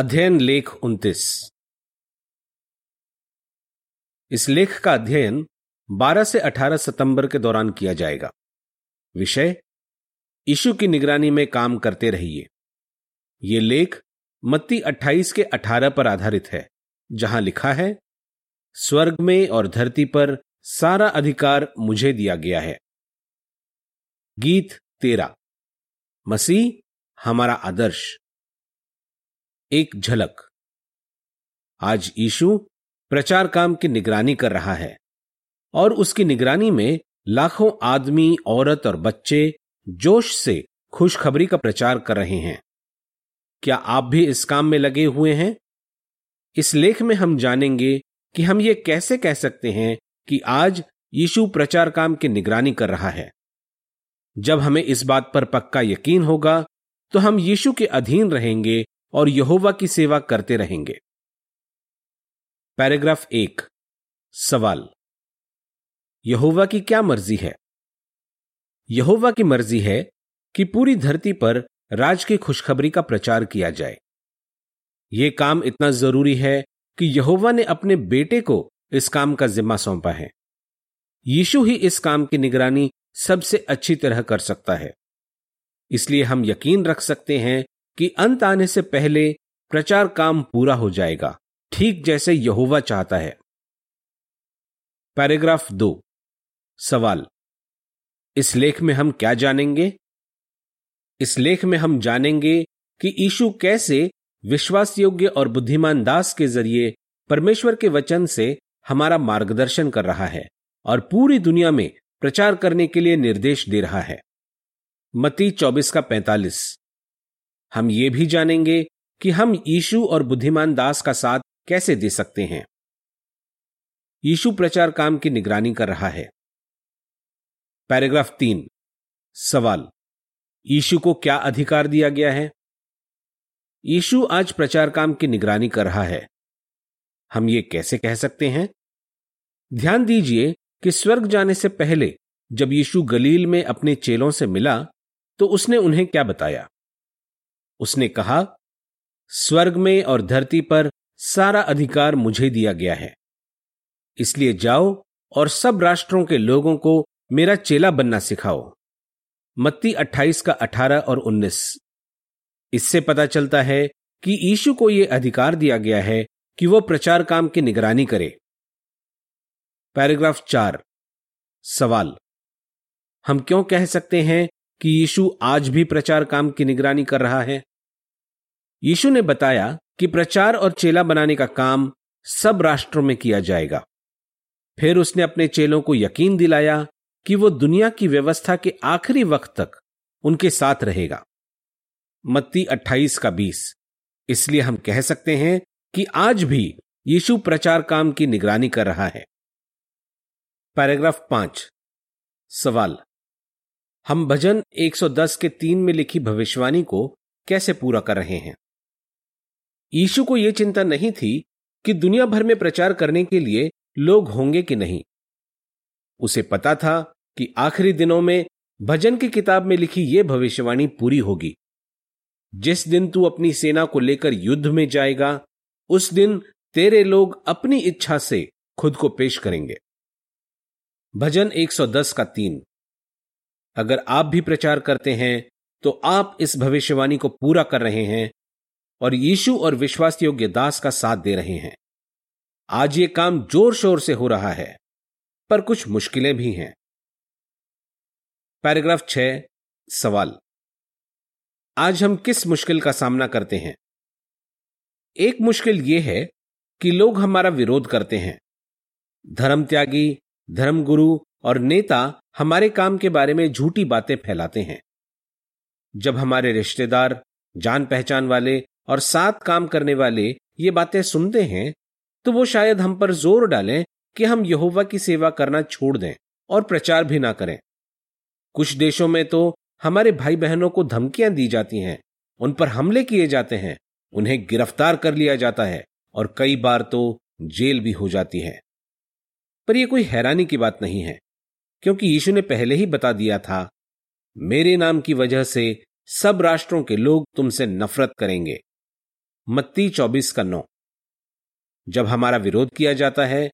अध्ययन लेख 29। इस लेख का अध्ययन 12 से 18 सितंबर के दौरान किया जाएगा। विषय, यीशु की निगरानी में काम करते रहिए। ये लेख मत्ती 28 के 18 पर आधारित है, जहां लिखा है, स्वर्ग में और धरती पर सारा अधिकार मुझे दिया गया है। गीत 13, मसीह हमारा आदर्श। एक झलक। आज यीशु प्रचार काम की निगरानी कर रहा है और उसकी निगरानी में लाखों आदमी, औरत और बच्चे जोश से खुशखबरी का प्रचार कर रहे हैं। क्या आप भी इस काम में लगे हुए हैं? इस लेख में हम जानेंगे कि हम ये कैसे कह सकते हैं कि आज यीशु प्रचार काम की निगरानी कर रहा है। जब हमें इस बात पर पक्का यकीन होगा तो हम यीशु के अधीन रहेंगे और यहोवा की सेवा करते रहेंगे। पैराग्राफ 1, सवाल, यहोवा की क्या मर्जी है? यहोवा की मर्जी है कि पूरी धरती पर राज की खुशखबरी का प्रचार किया जाए। यह काम इतना जरूरी है कि यहोवा ने अपने बेटे को इस काम का जिम्मा सौंपा है। यीशु ही इस काम की निगरानी सबसे अच्छी तरह कर सकता है। इसलिए हम यकीन रख सकते हैं कि अंत आने से पहले प्रचार काम पूरा हो जाएगा, ठीक जैसे यहोवा चाहता है। पैराग्राफ 2, सवाल, इस लेख में हम क्या जानेंगे? इस लेख में हम जानेंगे कि यीशु कैसे विश्वास योग्य और बुद्धिमान दास के जरिए परमेश्वर के वचन से हमारा मार्गदर्शन कर रहा है और पूरी दुनिया में प्रचार करने के लिए निर्देश दे रहा है। मत्ती 24 का 45। हम ये भी जानेंगे कि हम यीशु और बुद्धिमान दास का साथ कैसे दे सकते हैं। यीशु प्रचार काम की निगरानी कर रहा है। पैराग्राफ 3, सवाल, यीशु को क्या अधिकार दिया गया है? यीशु आज प्रचार काम की निगरानी कर रहा है। हम ये कैसे कह सकते हैं? ध्यान दीजिए कि स्वर्ग जाने से पहले जब यीशु गलील में अपने चेलों से मिला तो उसने उन्हें क्या बताया? उसने कहा, स्वर्ग में और धरती पर सारा अधिकार मुझे दिया गया है, इसलिए जाओ और सब राष्ट्रों के लोगों को मेरा चेला बनना सिखाओ। मत्ती 28 का 18 और 19। इससे पता चलता है कि यीशु को यह अधिकार दिया गया है कि वह प्रचार काम की निगरानी करे। पैराग्राफ 4, सवाल, हम क्यों कह सकते हैं कि यीशु आज भी प्रचार काम की निगरानी कर रहा है? यीशु ने बताया कि प्रचार और चेला बनाने का काम सब राष्ट्रों में किया जाएगा। फिर उसने अपने चेलों को यकीन दिलाया कि वो दुनिया की व्यवस्था के आखिरी वक्त तक उनके साथ रहेगा। मत्ती 28 का 20। इसलिए हम कह सकते हैं कि आज भी यीशु प्रचार काम की निगरानी कर रहा है। पैराग्राफ 5, सवाल, हम भजन 110 के 3 में लिखी भविष्यवाणी को कैसे पूरा कर रहे हैं? यीशु को यह चिंता नहीं थी कि दुनिया भर में प्रचार करने के लिए लोग होंगे कि नहीं। उसे पता था कि आखिरी दिनों में भजन की किताब में लिखी यह भविष्यवाणी पूरी होगी, जिस दिन तू अपनी सेना को लेकर युद्ध में जाएगा, उस दिन तेरे लोग अपनी इच्छा से खुद को पेश करेंगे। भजन 110 का 3। अगर आप भी प्रचार करते हैं तो आप इस भविष्यवाणी को पूरा कर रहे हैं और यीशु और विश्वास योग्य दास का साथ दे रहे हैं। आज ये काम जोर शोर से हो रहा है, पर कुछ मुश्किलें भी हैं। पैराग्राफ 6, सवाल, आज हम किस मुश्किल का सामना करते हैं? एक मुश्किल यह है कि लोग हमारा विरोध करते हैं। धर्म त्यागी, धर्मगुरु और नेता हमारे काम के बारे में झूठी बातें फैलाते हैं। जब हमारे रिश्तेदार, जान पहचान वाले और साथ काम करने वाले ये बातें सुनते हैं तो वो शायद हम पर जोर डालें कि हम यहोवा की सेवा करना छोड़ दें और प्रचार भी ना करें। कुछ देशों में तो हमारे भाई बहनों को धमकियां दी जाती हैं, उन पर हमले किए जाते हैं, उन्हें गिरफ्तार कर लिया जाता है और कई बार तो जेल भी हो जाती है। पर यह कोई हैरानी की बात नहीं है, क्योंकि यीशु ने पहले ही बता दिया था, मेरे नाम की वजह से सब राष्ट्रों के लोग तुमसे नफरत करेंगे। मत्ती 24:9। जब हमारा विरोध किया जाता है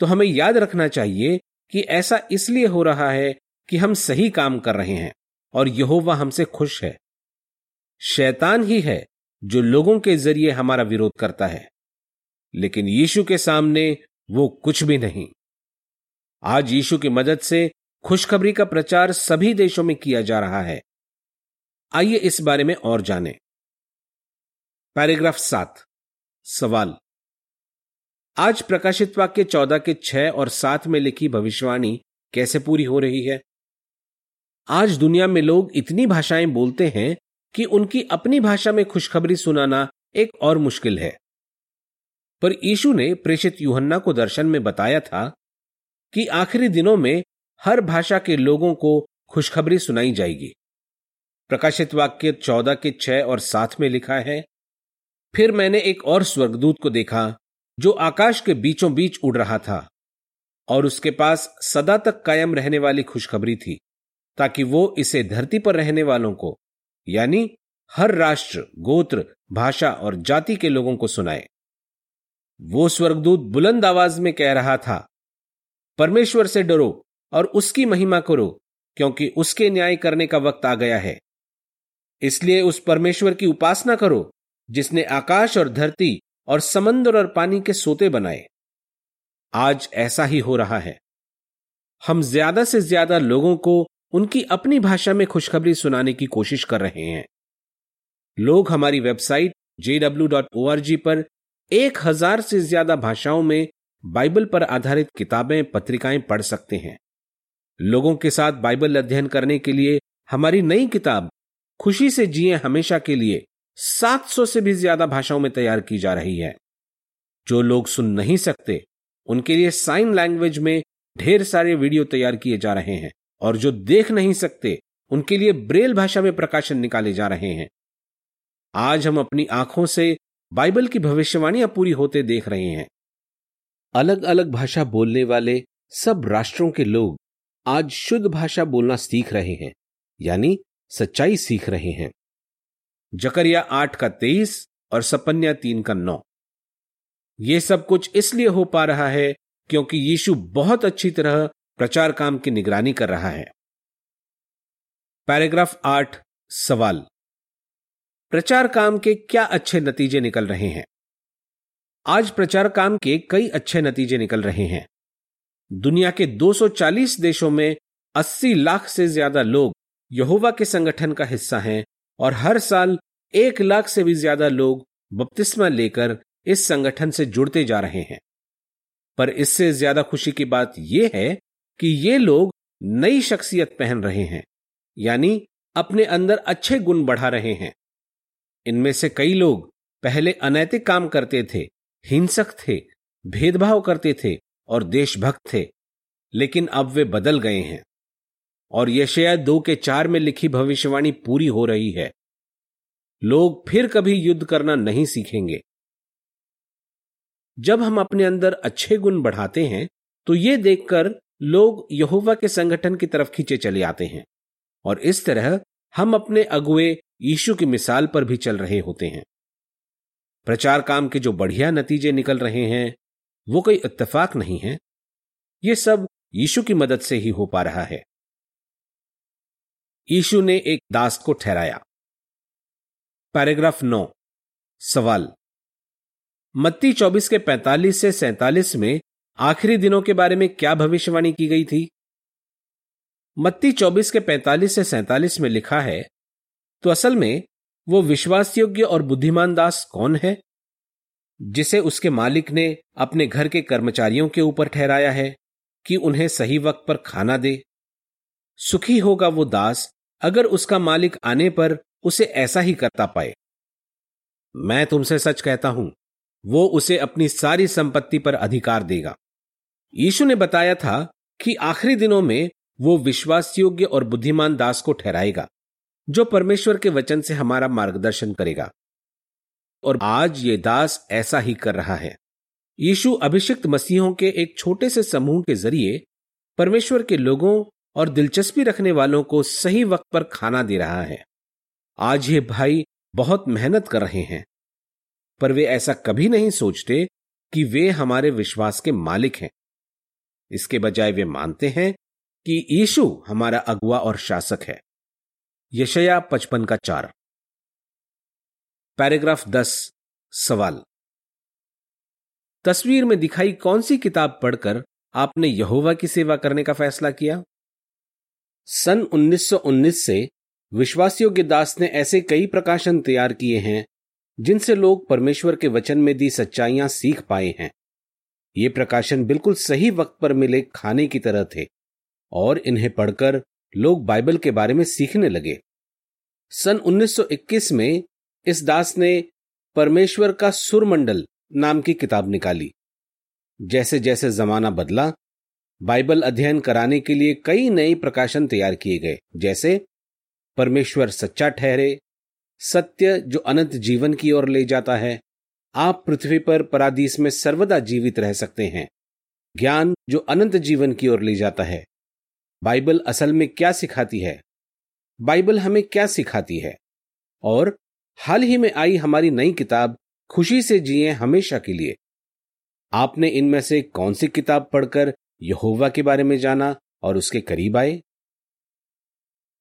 तो हमें याद रखना चाहिए कि ऐसा इसलिए हो रहा है कि हम सही काम कर रहे हैं और यहोवा हमसे खुश है। शैतान ही है जो लोगों के जरिए हमारा विरोध करता है, लेकिन यीशु के सामने वो कुछ भी नहीं। आज यीशु की मदद से खुशखबरी का प्रचार सभी देशों में किया जा रहा है। आइए इस बारे में और जानें। पैराग्राफ 7 सवाल। आज प्रकाशित वाक्य 14:6 और 7 में लिखी भविष्यवाणी कैसे पूरी हो रही है? आज दुनिया में लोग इतनी भाषाएं बोलते हैं कि उनकी अपनी भाषा में खुशखबरी सुनाना एक और मुश्किल है। पर यीशु ने प्रेषित यूहन्ना को दर्शन में बताया था कि आखिरी दिनों में हर भाषा के लोगों को खुशखबरी सुनाई जाएगी। प्रकाशित वाक्य 14:6 और 7 में लिखा है, फिर मैंने एक और स्वर्गदूत को देखा जो आकाश के बीचों बीच उड़ रहा था और उसके पास सदा तक कायम रहने वाली खुशखबरी थी, ताकि वो इसे धरती पर रहने वालों को यानी हर राष्ट्र, गोत्र, भाषा और जाति के लोगों को सुनाए। वो स्वर्गदूत बुलंद आवाज में कह रहा था, परमेश्वर से डरो और उसकी महिमा करो, क्योंकि उसके न्याय करने का वक्त आ गया है। इसलिए उस परमेश्वर की उपासना करो जिसने आकाश और धरती और समंदर और पानी के सोते बनाए। आज ऐसा ही हो रहा है। हम ज्यादा से ज्यादा लोगों को उनकी अपनी भाषा में खुशखबरी सुनाने की कोशिश कर रहे हैं। लोग हमारी वेबसाइट jw.org पर 1000 से ज्यादा भाषाओं में बाइबल पर आधारित किताबें, पत्रिकाएं पढ़ सकते हैं। लोगों के साथ बाइबल अध्ययन करने के लिए हमारी नई किताब खुशी से जिए हमेशा के लिए 700 से भी ज्यादा भाषाओं में तैयार की जा रही है। जो लोग सुन नहीं सकते उनके लिए साइन लैंग्वेज में ढेर सारे वीडियो तैयार किए जा रहे हैं, और जो देख नहीं सकते उनके लिए ब्रेल भाषा में प्रकाशन निकाले जा रहे हैं। आज हम अपनी आंखों से बाइबल की भविष्यवाणियां पूरी होते देख रहे हैं। अलग अलग भाषा बोलने वाले सब राष्ट्रों के लोग आज शुद्ध भाषा बोलना सीख रहे हैं, यानी सच्चाई सीख रहे हैं। जकरिया 8:23 और सपन्या 3:9। ये सब कुछ इसलिए हो पा रहा है क्योंकि यीशु बहुत अच्छी तरह प्रचार काम की निगरानी कर रहा है। पैराग्राफ 8 सवाल। प्रचार काम के क्या अच्छे नतीजे निकल रहे हैं? आज प्रचार काम के कई अच्छे नतीजे निकल रहे हैं। दुनिया के 240 देशों में 80 लाख से ज्यादा लोग यहोवा के संगठन का हिस्सा हैं और हर साल 1 लाख से भी ज्यादा लोग बपतिस्मा लेकर इस संगठन से जुड़ते जा रहे हैं। पर इससे ज्यादा खुशी की बात यह है कि ये लोग नई शख्सियत पहन रहे हैं, यानी अपने अंदर अच्छे गुण बढ़ा रहे हैं। इनमें से कई लोग पहले अनैतिक काम करते थे, हिंसक थे, भेदभाव करते थे और देशभक्त थे, लेकिन अब वे बदल गए हैं और यशायाह 2:4 में लिखी भविष्यवाणी पूरी हो रही है। लोग फिर कभी युद्ध करना नहीं सीखेंगे। जब हम अपने अंदर अच्छे गुण बढ़ाते हैं तो ये देखकर लोग यहोवा के संगठन की तरफ खींचे चले आते हैं, और इस तरह हम अपने अगुए यीशु की मिसाल पर भी चल रहे होते हैं। प्रचार काम के जो बढ़िया नतीजे निकल रहे हैं वो कोई इत्तेफाक नहीं है। ये सब यीशु की मदद से ही हो पा रहा है। यीशु ने एक दास को ठहराया। पैराग्राफ 9 सवाल। मत्ती 24:45 से 47 में आखिरी दिनों के बारे में क्या भविष्यवाणी की गई थी? मत्ती 24:45 से 47 में लिखा है, तो असल में वो विश्वास योग्य और बुद्धिमान दास कौन है जिसे उसके मालिक ने अपने घर के कर्मचारियों के ऊपर ठहराया है कि उन्हें सही वक्त पर खाना दे। सुखी होगा वो दास अगर उसका मालिक आने पर उसे ऐसा ही करता पाए। मैं तुमसे सच कहता हूं, वो उसे अपनी सारी संपत्ति पर अधिकार देगा। यीशु ने बताया था कि आखिरी दिनों में वो विश्वास योग्य और बुद्धिमान दास को ठहराएगा जो परमेश्वर के वचन से हमारा मार्गदर्शन करेगा, और आज ये दास ऐसा ही कर रहा है। यीशु अभिषिक्त मसीहों के एक छोटे से समूह के जरिए परमेश्वर के लोगों और दिलचस्पी रखने वालों को सही वक्त पर खाना दे रहा है। आज ये भाई बहुत मेहनत कर रहे हैं। पर वे ऐसा कभी नहीं सोचते कि वे हमारे विश्वास के मालिक हैं। इसके बजाय वे मानते हैं कि यीशु हमारा अगुवा और शासक है। यशया 55:4 पैराग्राफ 10 सवाल। तस्वीर में दिखाई कौन सी किताब पढ़कर आपने यहोवा की सेवा करने का फैसला किया? सन 1919 से विश्वासयोग्य दास ने ऐसे कई प्रकाशन तैयार किए हैं जिनसे लोग परमेश्वर के वचन में दी सच्चाइयां सीख पाए हैं। ये प्रकाशन बिल्कुल सही वक्त पर मिले खाने की तरह थे और इन्हें पढ़कर लोग बाइबल के बारे में सीखने लगे। सन 1921 में इस दास ने परमेश्वर का सुरमंडल नाम की किताब निकाली। जैसे जैसे जमाना बदला, बाइबल अध्ययन कराने के लिए कई नए प्रकाशन तैयार किए गए, जैसे परमेश्वर सच्चा ठहरे, सत्य जो अनंत जीवन की ओर ले जाता है, आप पृथ्वी पर परादीस में सर्वदा जीवित रह सकते हैं, ज्ञान जो अनंत जीवन की ओर ले जाता है। बाइबल असल में क्या सिखाती है, बाइबल हमें क्या सिखाती है, और हाल ही में आई हमारी नई किताब खुशी से जिए हमेशा के लिए। आपने इनमें से कौन सी किताब पढ़कर यहोवा के बारे में जाना और उसके करीब आए?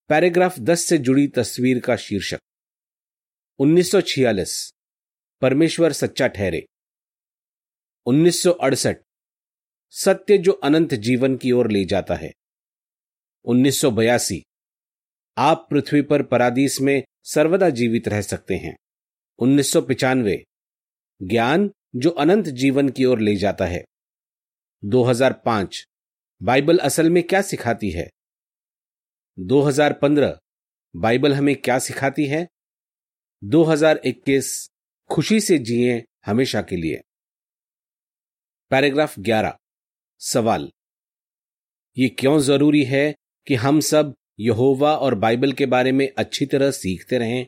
पैराग्राफ 10 से जुड़ी तस्वीर का शीर्षक 1946 परमेश्वर सच्चा ठहरे, 1968 सत्य जो अनंत जीवन की ओर ले जाता है, 1982 आप पृथ्वी पर परादीस में सर्वदा जीवित रह सकते हैं, 1995 ज्ञान जो अनंत जीवन की ओर ले जाता है, 2005 बाइबल असल में क्या सिखाती है, 2015 बाइबल हमें क्या सिखाती है, 2021 खुशी से जिए हमेशा के लिए। पैराग्राफ 11 सवाल। ये क्यों जरूरी है कि हम सब यहोवा और बाइबल के बारे में अच्छी तरह सीखते रहें?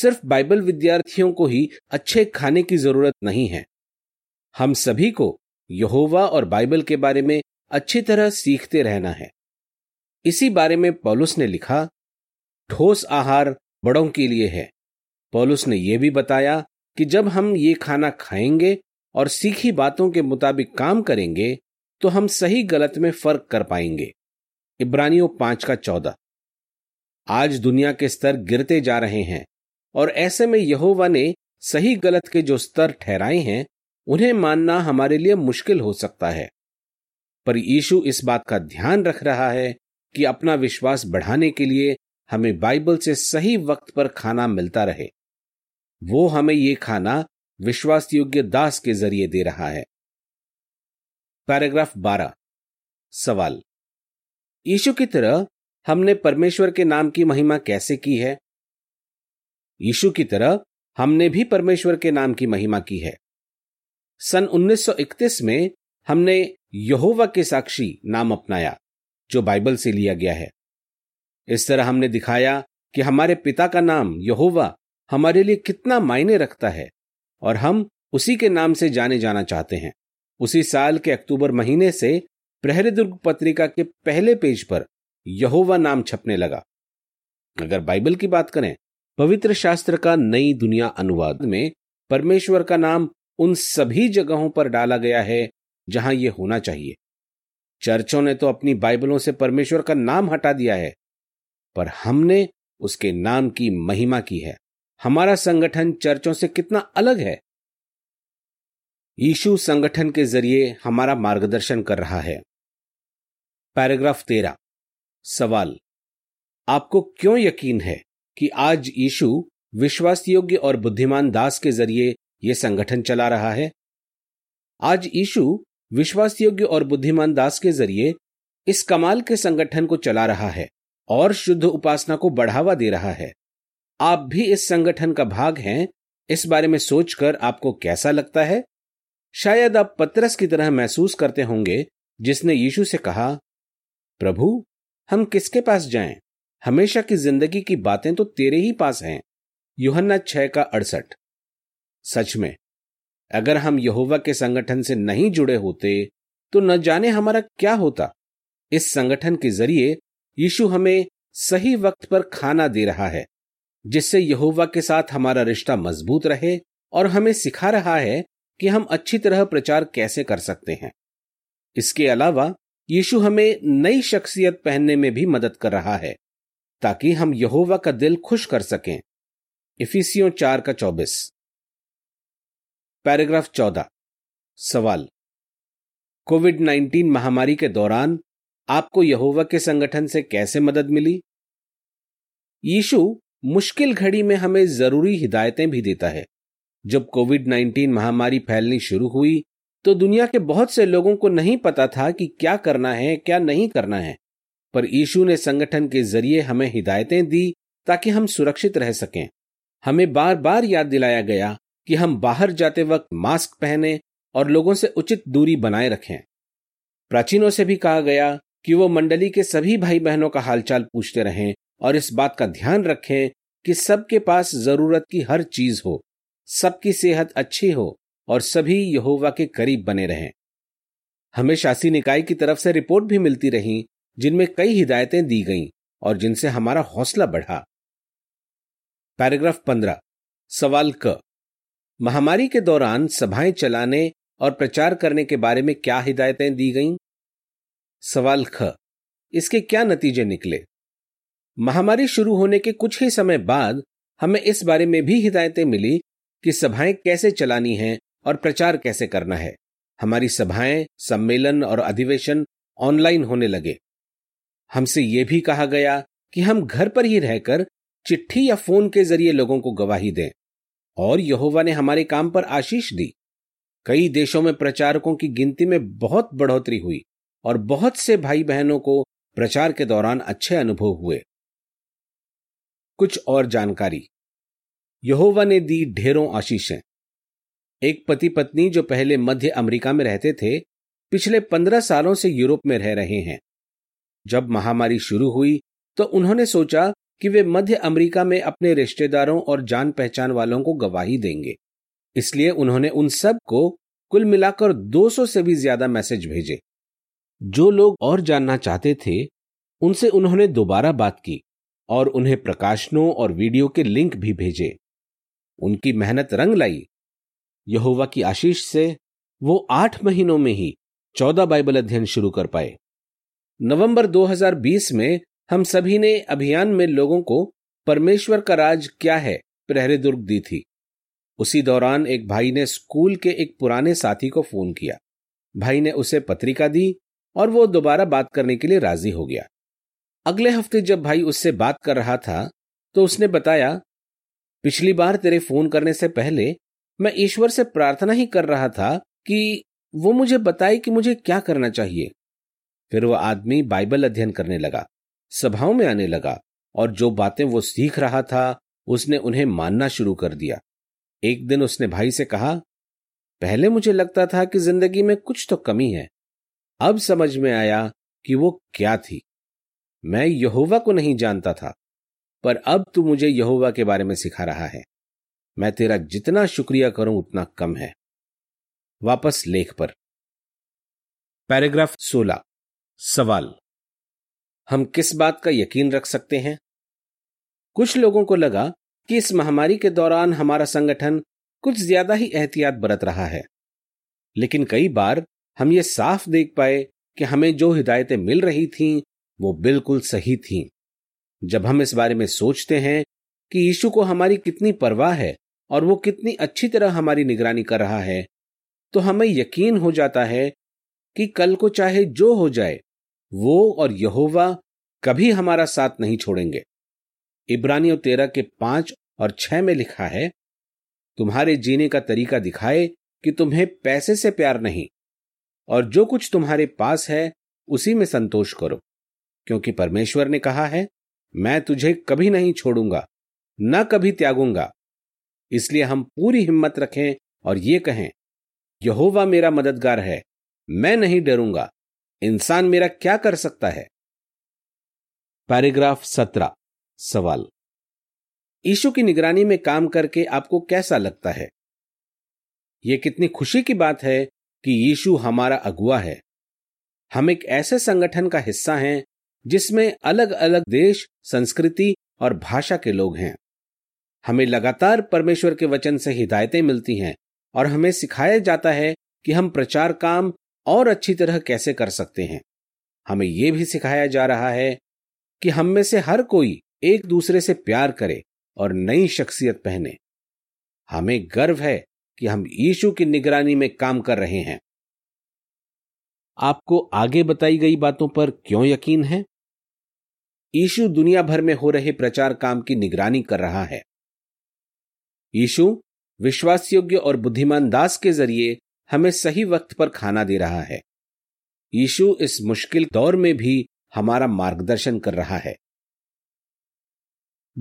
सिर्फ बाइबल विद्यार्थियों को ही अच्छे खाने की जरूरत नहीं है, हम सभी को यहोवा और बाइबल के बारे में अच्छी तरह सीखते रहना है। इसी बारे में पौलुस ने लिखा, ठोस आहार बड़ों के लिए है। पौलुस ने यह भी बताया कि जब हम ये खाना खाएंगे और सीखी बातों के मुताबिक काम करेंगे तो हम सही गलत में फर्क कर पाएंगे। इब्रानियों 5:14। आज दुनिया के स्तर गिरते जा रहे हैं और ऐसे में यहोवा ने सही गलत के जो स्तर ठहराए हैं उन्हें मानना हमारे लिए मुश्किल हो सकता है, पर यीशु इस बात का ध्यान रख रहा है कि अपना विश्वास बढ़ाने के लिए हमें बाइबल से सही वक्त पर खाना मिलता रहे। वो हमें ये खाना विश्वास योग्य दास के जरिए दे रहा है। पैराग्राफ 12 सवाल। यीशु की तरह हमने परमेश्वर के नाम की महिमा कैसे की है? यीशु की तरह हमने भी परमेश्वर के नाम की महिमा की है। सन 1931 में हमने यहोवा के साक्षी नाम अपनाया जो बाइबल से लिया गया है। इस तरह हमने दिखाया कि हमारे पिता का नाम यहोवा हमारे लिए कितना मायने रखता है और हम उसी के नाम से जाने जाना चाहते हैं। उसी साल के अक्टूबर महीने से प्रहरीदुर्ग पत्रिका के पहले पेज पर यहोवा नाम छपने लगा। अगर बाइबल की बात करें, पवित्र शास्त्र का नई दुनिया अनुवाद में परमेश्वर का नाम उन सभी जगहों पर डाला गया है जहां यह होना चाहिए। चर्चों ने तो अपनी बाइबलों से परमेश्वर का नाम हटा दिया है, पर हमने उसके नाम की महिमा की है। हमारा संगठन चर्चों से कितना अलग है! यीशु संगठन के जरिए हमारा मार्गदर्शन कर रहा है। पैराग्राफ 13 सवाल। आपको क्यों यकीन है कि आज यीशु विश्वास योग्य और बुद्धिमान दास के जरिए यह संगठन चला रहा है? आज यीशु विश्वास योग्य और बुद्धिमान दास के जरिए इस कमाल के संगठन को चला रहा है और शुद्ध उपासना को बढ़ावा दे रहा है। आप भी इस संगठन का भाग हैं। इस बारे में सोचकर आपको कैसा लगता है? शायद आप पतरस की तरह महसूस करते होंगे जिसने यीशु से कहा, प्रभु हम किसके पास जाएं? हमेशा की जिंदगी की बातें तो तेरे ही पास हैं। यूहन्ना 6:68। सच में अगर हम यहोवा के संगठन से नहीं जुड़े होते तो न जाने हमारा क्या होता। इस संगठन के जरिए यीशु हमें सही वक्त पर खाना दे रहा है जिससे यहोवा के साथ हमारा रिश्ता मजबूत रहे और हमें सिखा रहा है कि हम अच्छी तरह प्रचार कैसे कर सकते हैं। इसके अलावा यीशु हमें नई शख्सियत पहनने में भी मदद कर रहा है ताकि हम यहोवा का दिल खुश कर सकें। इफिसियों 4:24 पैराग्राफ 14 सवाल। कोविड-19 महामारी के दौरान आपको यहोवा के संगठन से कैसे मदद मिली? यीशु मुश्किल घड़ी में हमें जरूरी हिदायतें भी देता है। जब कोविड-19 महामारी फैलनी शुरू हुई तो दुनिया के बहुत से लोगों को नहीं पता था कि क्या करना है क्या नहीं करना है, पर यीशु ने संगठन के जरिए हमें हिदायतें दी ताकि हम सुरक्षित रह सकें। हमें बार बार याद दिलाया गया कि हम बाहर जाते वक्त मास्क पहने और लोगों से उचित दूरी बनाए रखें। प्राचीनों से भी कहा गया कि वो मंडली के सभी भाई बहनों का हालचाल पूछते रहें और इस बात का ध्यान रखें कि सबके पास जरूरत की हर चीज हो, सबकी सेहत अच्छी हो और सभी यहोवा के करीब बने रहें। हमें शासी निकाय की तरफ से रिपोर्ट भी मिलती रही जिनमें कई हिदायतें दी गईं और जिनसे हमारा हौसला बढ़ा। पैराग्राफ 15 सवाल क महामारी के दौरान सभाएं चलाने और प्रचार करने के बारे में क्या हिदायतें दी गईं? सवाल ख इसके क्या नतीजे निकले? महामारी शुरू होने के कुछ ही समय बाद हमें इस बारे में भी हिदायतें मिली कि सभाएं कैसे चलानी हैं और प्रचार कैसे करना है। हमारी सभाएं, सम्मेलन और अधिवेशन ऑनलाइन होने लगे। हमसे यह भी कहा गया कि हम घर पर ही रहकर चिट्ठी या फोन के जरिए लोगों को गवाही दें और यहोवा ने हमारे काम पर आशीष दी। कई देशों में प्रचारकों की गिनती में बहुत बढ़ोतरी हुई और बहुत से भाई बहनों को प्रचार के दौरान अच्छे अनुभव हुए। कुछ और जानकारी। यहोवा ने दी ढेरों आशीषें। एक पति पत्नी जो पहले मध्य अमेरिका में रहते थे, पिछले 15 सालों से यूरोप में रह रहे हैं। जब महामारी शुरू हुई तो उन्होंने सोचा कि वे मध्य अमेरिका में अपने रिश्तेदारों और जान पहचान वालों को गवाही देंगे, इसलिए उन्होंने उन सब को कुल मिलाकर 200 से भी ज्यादा मैसेज भेजे। जो लोग और जानना चाहते थे उनसे उन्होंने दोबारा बात की और उन्हें प्रकाशनों और वीडियो के लिंक भी भेजे। उनकी मेहनत रंग लाई। यहोवा की आशीष से वो 8 महीनों में ही 14 बाइबल अध्ययन शुरू कर पाए। नवंबर 2020 में हम सभी ने अभियान में लोगों को परमेश्वर का राज क्या है प्रहरेदुर्ग दी थी। उसी दौरान एक भाई ने स्कूल के एक पुराने साथी को फोन किया। भाई ने उसे पत्रिका दी और वो दोबारा बात करने के लिए राजी हो गया। अगले हफ्ते जब भाई उससे बात कर रहा था तो उसने बताया, पिछली बार तेरे फोन करने से पहले मैं ईश्वर से प्रार्थना ही कर रहा था कि वो मुझे बताए कि मुझे क्या करना चाहिए। फिर वह आदमी बाइबल अध्ययन करने लगा, सभाओं में आने लगा और जो बातें वो सीख रहा था उसने उन्हें मानना शुरू कर दिया। एक दिन उसने भाई से कहा, पहले मुझे लगता था कि जिंदगी में कुछ तो कमी है, अब समझ में आया कि वो क्या थी। मैं यहोवा को नहीं जानता था, पर अब तू मुझे यहोवा के बारे में सिखा रहा है। मैं तेरा जितना शुक्रिया करूं उतना कम है। वापस लेख पर। पैराग्राफ 16 सवाल। हम किस बात का यकीन रख सकते हैं? कुछ लोगों को लगा कि इस महामारी के दौरान हमारा संगठन कुछ ज्यादा ही एहतियात बरत रहा है, लेकिन कई बार हम ये साफ देख पाए कि हमें जो हिदायतें मिल रही थीं वो बिल्कुल सही थीं। जब हम इस बारे में सोचते हैं कि यीशु को हमारी कितनी परवाह है और वो कितनी अच्छी तरह हमारी निगरानी कर रहा है, तो हमें यकीन हो जाता है कि कल को चाहे जो हो जाए, वो और यहोवा कभी हमारा साथ नहीं छोड़ेंगे। इब्रानियों 13:5-6 में लिखा है, तुम्हारे जीने का तरीका दिखाए कि तुम्हें पैसे से प्यार नहीं और जो कुछ तुम्हारे पास है उसी में संतोष करो, क्योंकि परमेश्वर ने कहा है, मैं तुझे कभी नहीं छोड़ूंगा ना कभी त्यागूंगा। इसलिए हम पूरी हिम्मत रखें और ये कहें, यहोवा मेरा मददगार है, मैं नहीं डरूंगा, इंसान मेरा क्या कर सकता है। पैराग्राफ 17 सवाल। यीशु की निगरानी में काम करके आपको कैसा लगता है? यह कितनी खुशी की बात है कि यीशु हमारा अगुवा है। हम एक ऐसे संगठन का हिस्सा हैं जिसमें अलग अलग देश, संस्कृति और भाषा के लोग हैं। हमें लगातार परमेश्वर के वचन से हिदायतें मिलती हैं और हमें सिखाया जाता है कि हम प्रचार काम और अच्छी तरह कैसे कर सकते हैं। हमें यह भी सिखाया जा रहा है कि हम में से हर कोई एक दूसरे से प्यार करे और नई शख्सियत पहने। हमें गर्व है कि हम यीशु की निगरानी में काम कर रहे हैं। आपको आगे बताई गई बातों पर क्यों यकीन है? यीशु दुनिया भर में हो रहे प्रचार काम की निगरानी कर रहा है। यीशु विश्वास योग्य और बुद्धिमान दास के जरिए हमें सही वक्त पर खाना दे रहा है। यीशु इस मुश्किल दौर में भी हमारा मार्गदर्शन कर रहा है।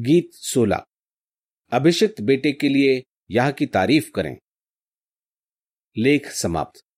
गीत 16। अभिषिक्त बेटे के लिए यह की तारीफ करें। लेख समाप्त।